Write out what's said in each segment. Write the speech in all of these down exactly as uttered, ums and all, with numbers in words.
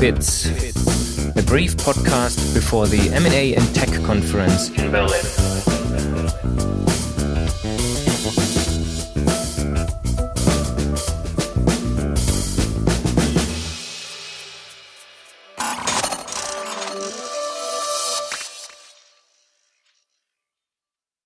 Bits, a brief podcast before the M and A and Tech Conference in Berlin.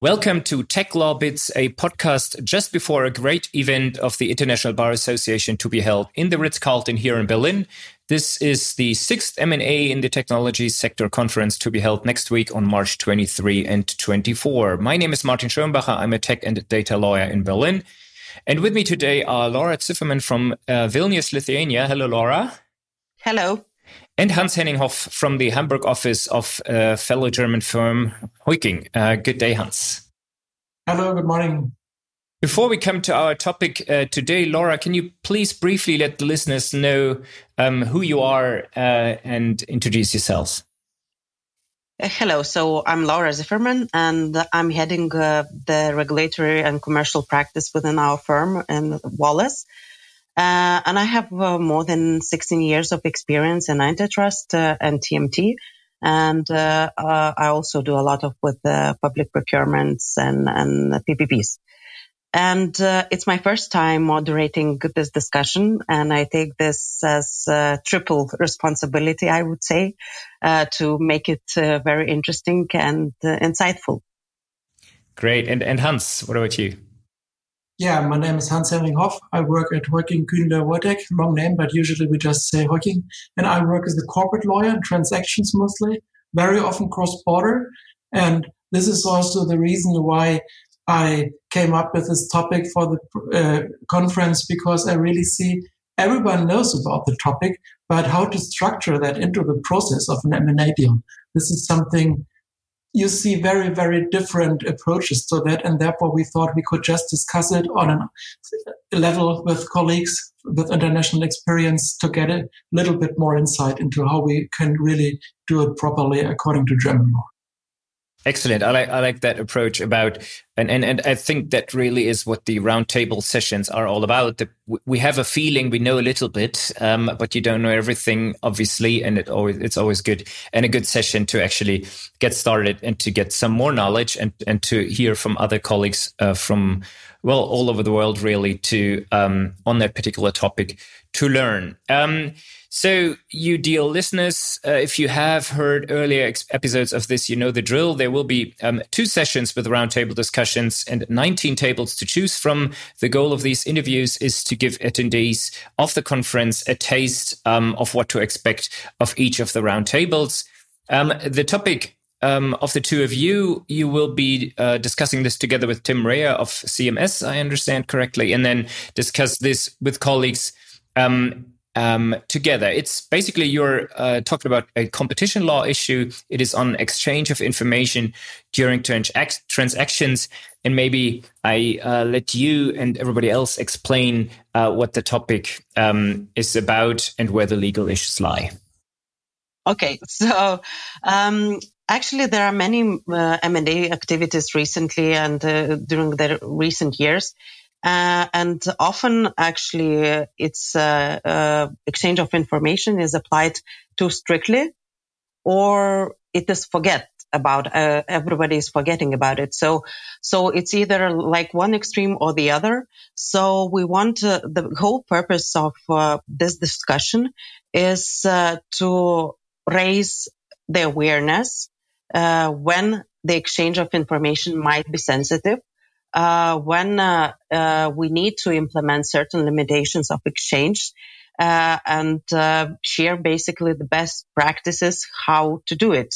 Welcome to Tech Law Bits, a podcast just before a great event of the International Bar Association to be held in the Ritz-Carlton here in Berlin. This is the sixth M and A in the technology sector conference to be held next week on March twenty-third and twenty-fourth. My name is Martin Schirmbacher. I'm a tech and data lawyer in Berlin. And with me today are Laura Ziferman from uh, Vilnius, Lithuania. Hello, Laura. Hello. And Hans Henninghoff from the Hamburg office of uh, fellow German firm Heuking. Uh, good day, Hans. Hello, good morning. Before we come to our topic uh, today, Laura, can you please briefly let the listeners know um, who you are uh, and introduce yourselves? Uh, hello, so I'm Laura Ziferman, and I'm heading uh, the regulatory and commercial practice within our firm in Walless. Uh, and I have uh, more than sixteen years of experience in antitrust uh, and T M T. And uh, uh, I also do a lot of with uh, public procurements and, and P P Ps. And uh, it's my first time moderating this discussion. And I take this as uh, triple responsibility, I would say, uh, to make it uh, very interesting and uh, insightful. Great. And, and Hans, what about you? Yeah, my name is Hans Henninghoff. I work at Heuking Künder Wodek. Wrong name, but usually we just say Heuking. And I work as the corporate lawyer, transactions mostly, very often cross-border. And this is also the reason why I came up with this topic for the uh, conference, because I really see everyone knows about the topic, but how to structure that into the process of an M and A deal. This is something you see very, very different approaches to that. And therefore, we thought we could just discuss it on a level with colleagues with international experience to get a little bit more insight into how we can really do it properly according to German law. Excellent. I like, I like that approach about, and, and, and I think that really is what the roundtable sessions are all about. The, we have a feeling, we know a little bit, um, but you don't know everything, obviously, and it always, it's always good and a good session to actually get started and to get some more knowledge and, and to hear from other colleagues uh, from, well, all over the world, really, to um, on that particular topic to learn. Um, So you deal listeners, uh, if you have heard earlier ex- episodes of this, you know the drill. There will be um, two sessions with roundtable discussions and nineteen tables to choose from. The goal of these interviews is to give attendees of the conference a taste um, of what to expect of each of the roundtables. Um, the topic um, of the two of you, you will be uh, discussing this together with Tim Reher of C M S, I understand correctly, and then discuss this with colleagues um Um, together. It's basically you're uh, talking about a competition law issue. It is on exchange of information during trans- transactions. And maybe I uh, let you and everybody else explain uh, what the topic um, is about and where the legal issues lie. Okay. So um, actually there are many uh, M and A activities recently and uh, during the recent years. Uh, and often, actually, uh, it's uh, uh, exchange of information is applied too strictly, or it is forget about. Uh, everybody is forgetting about it. So, so it's either like one extreme or the other. So we want uh, the whole purpose of uh, this discussion is uh, to raise the awareness uh, when the exchange of information might be sensitive. Uh, when uh, uh, we need to implement certain limitations of exchange uh, and uh, share basically the best practices how to do it.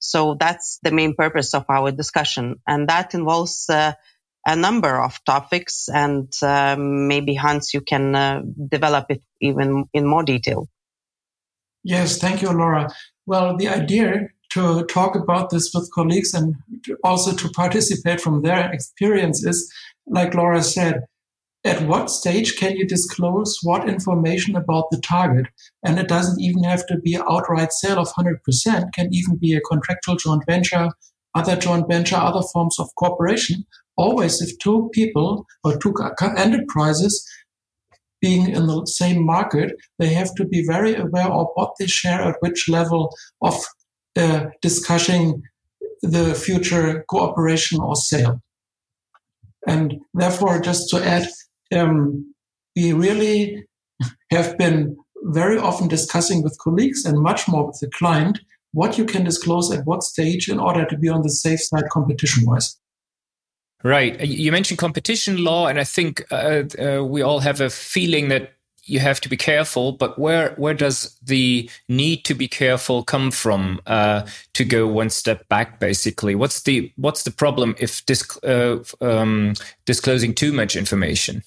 So that's the main purpose of our discussion. And that involves uh, a number of topics. And uh, maybe, Hans, you can uh, develop it even in more detail. Yes, thank you, Laura. Well, the idea to talk about this with colleagues and also to participate from their experiences, like Laura said, at what stage can you disclose what information about the target? And it doesn't even have to be outright sale of one hundred percent, can even be a contractual joint venture, other joint venture, other forms of cooperation. Always if two people or two enterprises being in the same market, they have to be very aware of what they share at which level of uh, discussing the future cooperation or sale. And therefore, just to add, um, we really have been very often discussing with colleagues and much more with the client what you can disclose at what stage in order to be on the safe side competition-wise. Right. You mentioned competition law, and I think uh, uh, we all have a feeling that you have to be careful, but where where does the need to be careful come from uh, to go one step back, basically? What's the what's the problem if disc, uh, um, disclosing too much information?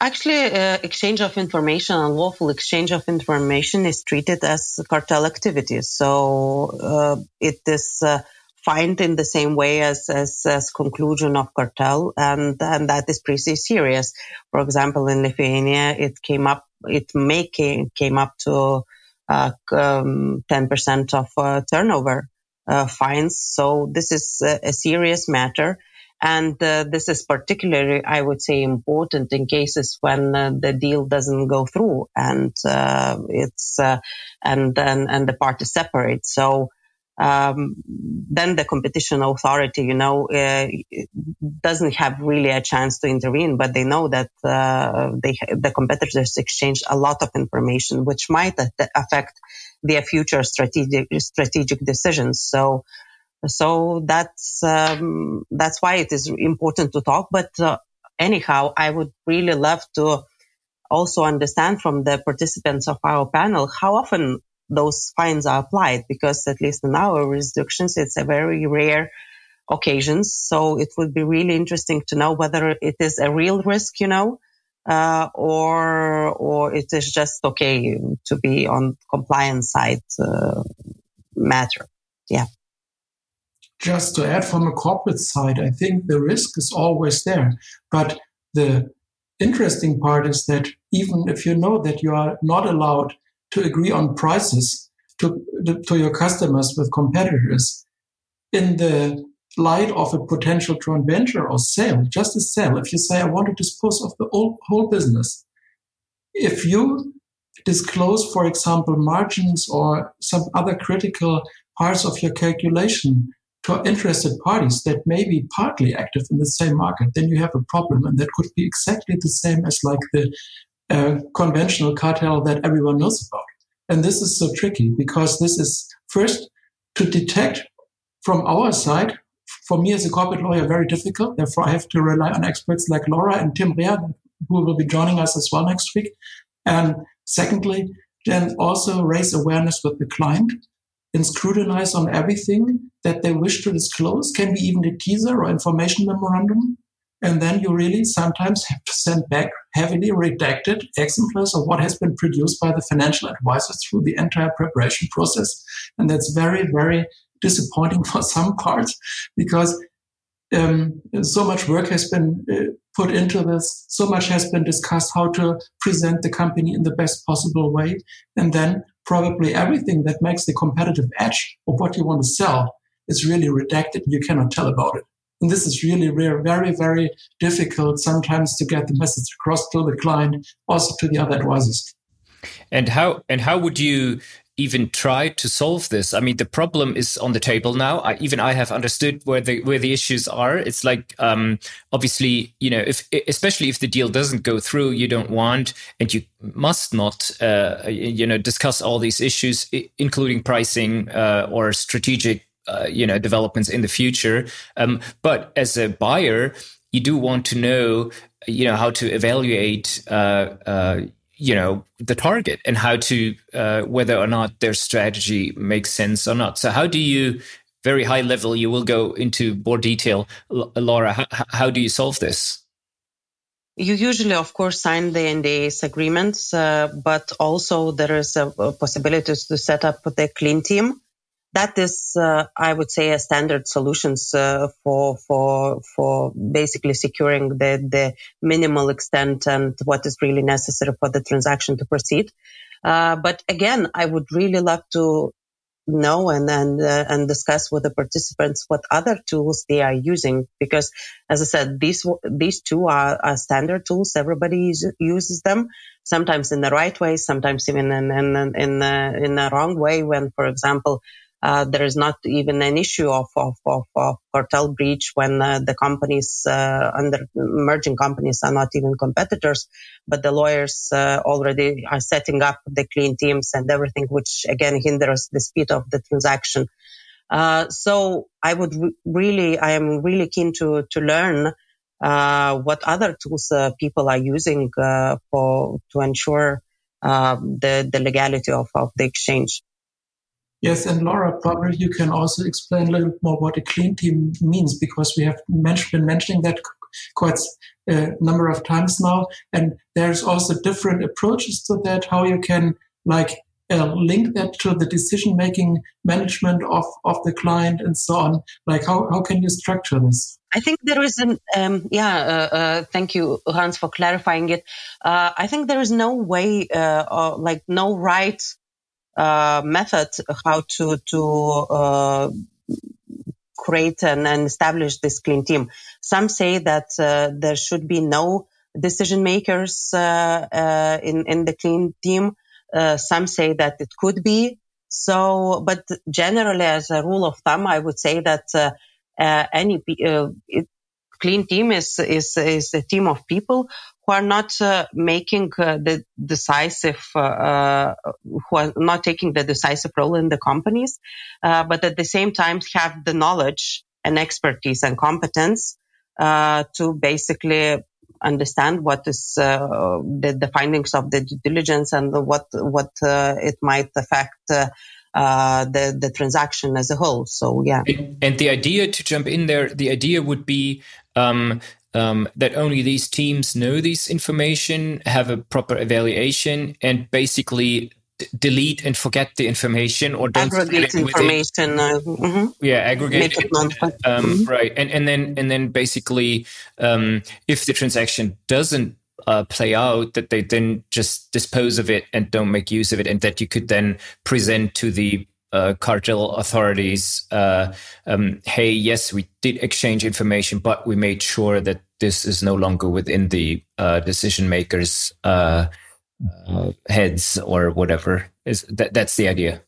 Actually, uh, exchange of information, unlawful exchange of information is treated as cartel activities. So uh, it is uh, fined in the same way as, as, as conclusion of cartel. And, and that is pretty serious. For example, in Lithuania, it came up, it may came, came up to uh, um, ten percent of uh, turnover uh, fines. So this is a, a serious matter. And uh, this is particularly, I would say, important in cases when uh, the deal doesn't go through and uh, it's uh, and and and the parties separate. So um, then the competition authority, you know, uh, doesn't have really a chance to intervene. But they know that uh, they the competitors exchanged a lot of information, which might affect their future strategic strategic decisions. So. So that's um, that's why it is important to talk. But uh, anyhow, I would really love to also understand from the participants of our panel how often those fines are applied, because at least in our jurisdictions, it's a very rare occasion. So it would be really interesting to know whether it is a real risk, you know, uh, or or it is just okay to be on compliance side uh, matter. Yeah. Just to add from a corporate side, I think the risk is always there. But the interesting part is that even if you know that you are not allowed to agree on prices to, to your customers with competitors, in the light of a potential joint venture or sale, just a sale, if you say, I want to dispose of the whole, whole business, if you disclose, for example, margins or some other critical parts of your calculation, to interested parties that may be partly active in the same market, then you have a problem. And that could be exactly the same as like the uh, conventional cartel that everyone knows about. And this is so tricky because this is first to detect from our side, for me as a corporate lawyer, very difficult. Therefore, I have to rely on experts like Laura and Tim Reher, who will be joining us as well next week. And secondly, then also raise awareness with the client and scrutinize on everything that they wish to disclose, can be even a teaser or information memorandum. And then you really sometimes have to send back heavily redacted exemplars of what has been produced by the financial advisors through the entire preparation process. And that's very, very disappointing for some parts because um, so much work has been uh, put into this. So much has been discussed how to present the company in the best possible way. And then probably everything that makes the competitive edge of what you want to sell is really redacted. You cannot tell about it. And this is really rare, very, very difficult sometimes to get the message across to the client, also to the other advisors. And how and how would you even try to solve this? I mean, the problem is on the table now. I, even I have understood where the where the issues are. It's like um, obviously, you know, if especially if the deal doesn't go through, you don't want and you must not, uh, you know, discuss all these issues, including pricing uh, or strategic, uh, you know, developments in the future. Um, but as a buyer, you do want to know, you know, how to evaluate. Uh, uh, you know, the target and how to, uh, whether or not their strategy makes sense or not. So how do you, very high level, you will go into more detail, L- Laura, h- how do you solve this? You usually, of course, sign the N D As agreements, uh, but also there is a, a possibility to set up the clean team. That is, uh, I would say, a standard solutions uh, for for for basically securing the the minimal extent and what is really necessary for the transaction to proceed. Uh, but again, I would really love to know and and, uh, and discuss with the participants what other tools they are using. Because, as I said, these these two are, are standard tools. Everybody use, uses them, sometimes in the right way, sometimes even in in in the, in the wrong way. When, for example, uh, there is not even an issue of of of, of cartel breach when uh, the companies uh, under merging companies are not even competitors, but the lawyers uh, already are setting up the clean teams and everything, which again hinders the speed of the transaction. Uh, so I would re- really, I am really keen to to learn uh, what other tools uh, people are using uh, for to ensure uh, the the legality of, of the exchange. Yes, and Laura, probably you can also explain a little more what a clean team means, because we have men- been mentioning that quite a number of times now, and there's also different approaches to that, how you can like uh, link that to the decision-making management of, of the client and so on. Like, how, how can you structure this? I think there is an, um, yeah, uh, uh, thank you, Hans, for clarifying it. Uh, I think there is no way, uh, or like no right Uh, method how to to uh, create and, and establish this clean team. Some say that uh, there should be no decision makers uh, uh, in in the clean team. Uh, some say that it could be so, but generally, as a rule of thumb, I would say that uh, uh, any uh, it, clean team is is is a team of people who are not uh, making uh, the decisive, uh, uh, who are not taking the decisive role in the companies, uh, but at the same time have the knowledge and expertise and competence uh, to basically understand what is uh, the, the findings of the due diligence and what what uh, it might affect uh, uh, the the transaction as a whole. So yeah. And the idea to jump in there, the idea would be. Um, Um, that only these teams know this information, have a proper evaluation, and basically d- delete and forget the information or don't aggregate information. Uh, mm-hmm. Yeah, aggregate it. Um, mm-hmm. Right, and and then and then basically, um, if the transaction doesn't uh, play out, that they then just dispose of it and don't make use of it, and that you could then present to the Uh, cartel authorities, uh, um, hey, yes, we did exchange information, but we made sure that this is no longer within the uh, decision makers' uh, uh, heads or whatever. Is that that's the idea?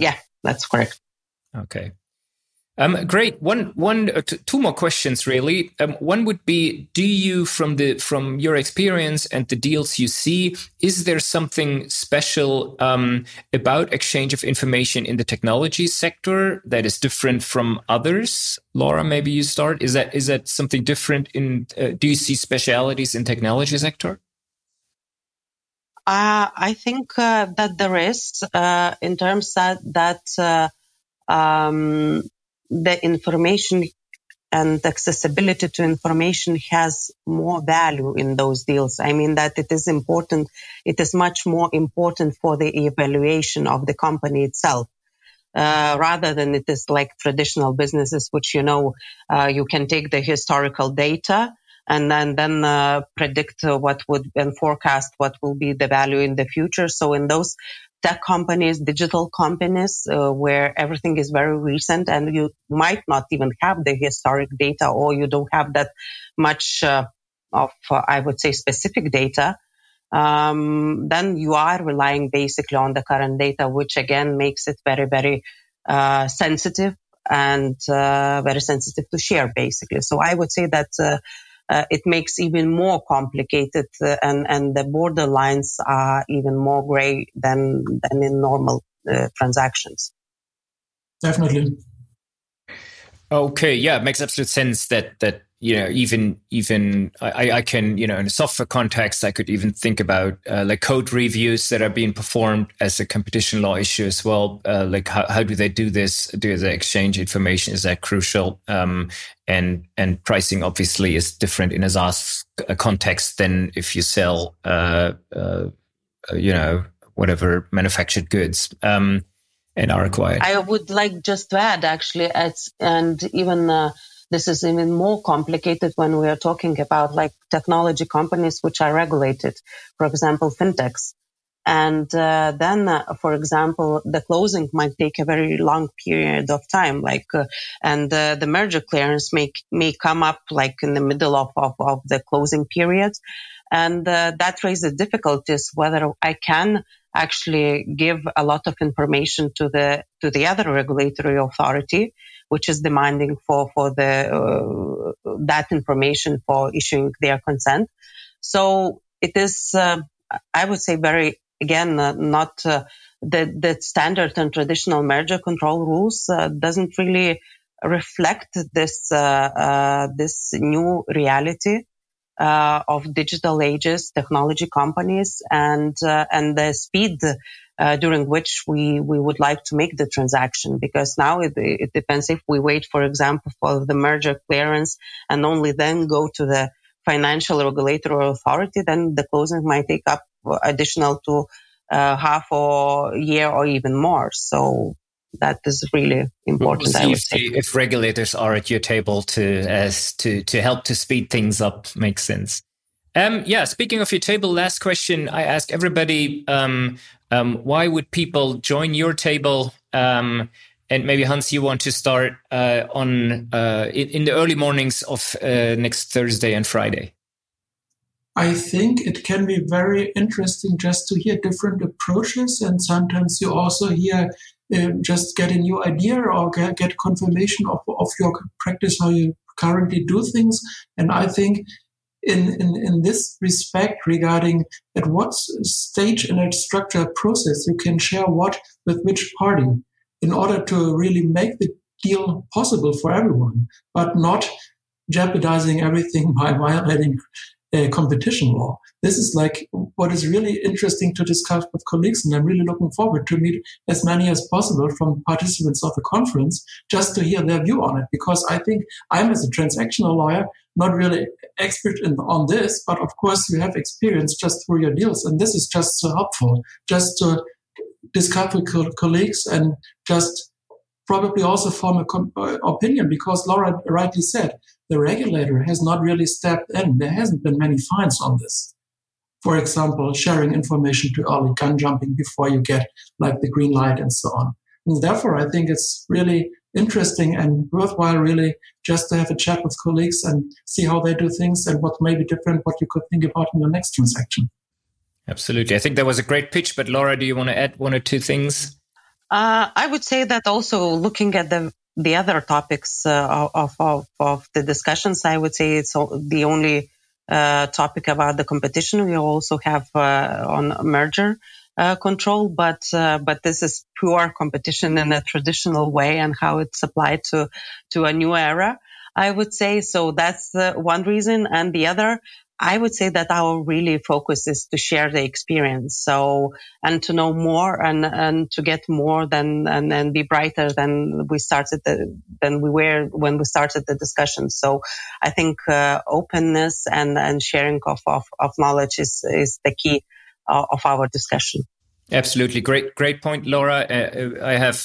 Yeah, that's correct. Okay, um, great. One, one, uh, t- two more questions really. Um, one would be: do you, from the from your experience and the deals you see, is there something special um, about exchange of information in the technology sector that is different from others? Laura, maybe you start. Is that is that something different in? Uh, do you see specialities in technology sector? Uh, I think uh, that there is uh, in terms that that uh, um, the information and accessibility to information has more value in those deals. I mean that it is important. It is much more important for the evaluation of the company itself, uh, rather than it is like traditional businesses, which, you know, uh, you can take the historical data and then, then uh, predict uh, what would and forecast what will be the value in the future. So in those tech companies, digital companies, uh, where everything is very recent and you might not even have the historic data, or you don't have that much uh, of, uh, I would say, specific data, um, then you are relying basically on the current data, which again makes it very, very uh, sensitive and uh, very sensitive to share, basically. So I would say that uh, Uh, it makes even more complicated, uh, and and the borderlines are even more gray than than in normal uh, transactions. Definitely. Okay, yeah, it makes absolute sense that that you know even even I, I can you know in a software context I could even think about uh, like code reviews that are being performed as a competition law issue as well. Uh, like how how do they do this? Do they exchange information? Is that crucial? Um, And and pricing obviously is different in a SaaS context than if you sell, uh, uh, you know, whatever manufactured goods um, and are required. I would like just to add, actually, it's, and even uh, this is even more complicated when we are talking about like technology companies which are regulated, for example, fintechs. And uh, then, uh, for example, the closing might take a very long period of time, like, uh, and uh, the merger clearance may may come up like in the middle of, of, of the closing period. And uh, that raises difficulties whether I can actually give a lot of information to the to the other regulatory authority, which is demanding for for the uh, that information for issuing their consent. So it is, uh, I would say, very again uh, not uh, the the standard and traditional merger control rules uh, doesn't really reflect this uh, uh, this new reality Uh, of digital ages, technology companies, and uh, and the speed uh, during which we we would like to make the transaction, because now it, it depends if we wait, for example, for the merger clearance and only then go to the financial regulatory authority, then the closing might take up additional to uh, half a year or even more. So that is really important. Well, I would if, say. If regulators are at your table to uh, to to help to speed things up, makes sense. Um, yeah. Speaking of your table, last question I ask everybody: um, um, why would people join your table? Um, and maybe Hans, you want to start uh, on uh, in, in the early mornings of uh, next Thursday and Friday. I think it can be very interesting just to hear different approaches, and sometimes you also hear. Um, just get a new idea or get, get confirmation of, of your practice, how you currently do things. And I think in, in, in this respect, regarding at what stage in a structure process you can share what with which party in order to really make the deal possible for everyone, but not jeopardizing everything by violating uh, competition law. This is like what is really interesting to discuss with colleagues, and I'm really looking forward to meet as many as possible from participants of the conference just to hear their view on it, because I think I'm, as a transactional lawyer, not really expert in, on this, but of course you have experience just through your deals, and this is just so helpful, just to discuss with co- colleagues and just probably also form a com- uh, opinion, because Laura rightly said the regulator has not really stepped in. There hasn't been many fines on this. For example, sharing information too early, gun jumping before you get like the green light and so on. And therefore, I think it's really interesting and worthwhile really just to have a chat with colleagues and see how they do things and what may be different, what you could think about in your next transaction. Absolutely. I think that was a great pitch, but Laura, do you want to add one or two things? Uh, I would say that also looking at the the other topics uh, of, of, of the discussions, I would say it's the only Uh, topic about the competition. We also have uh, on merger uh, control, but uh, but this is pure competition in a traditional way and how it's applied to to a new era, I would say. So that's uh, one reason, and the other, I would say that our really focus is to share the experience, so and to know more and and to get more than and, and be brighter than we started the, than we were when we started the discussion. So I think uh, openness and, and sharing of, of, of knowledge is, is the key uh, of our discussion. Absolutely, great great point, Laura. Uh, I have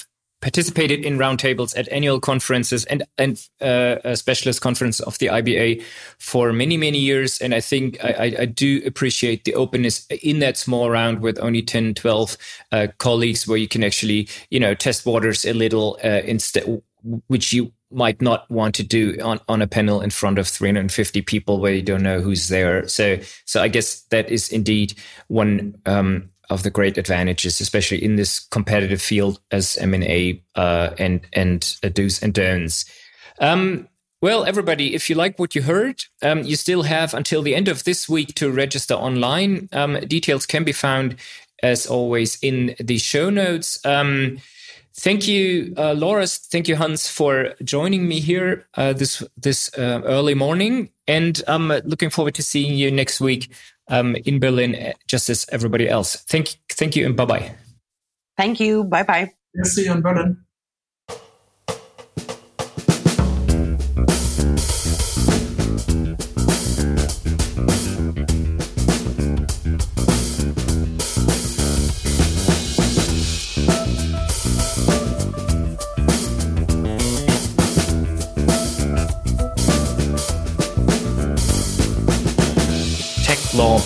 participated in roundtables at annual conferences and and uh, a specialist conference of the I B A for many, many years. And I think I, I do appreciate the openness in that small round with only ten, twelve uh, colleagues, where you can actually, you know, test waters a little, uh, instead, which you might not want to do on, on a panel in front of three hundred fifty people where you don't know who's there. So, so I guess that is indeed one um, of the great advantages, especially in this competitive field as M and A uh, and and uh, do's and don'ts. Um, well, everybody, if you like what you heard, um, you still have until the end of this week to register online. Um, details can be found, as always, in the show notes. Um, thank you, uh, Laura. Thank you, Hans, for joining me here uh, this this uh, early morning. And I'm looking forward to seeing you next week Um, in Berlin, just as everybody else. Thank, thank you and bye-bye. Thank you. Bye-bye. We'll see you in Berlin.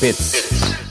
Bits. Bits.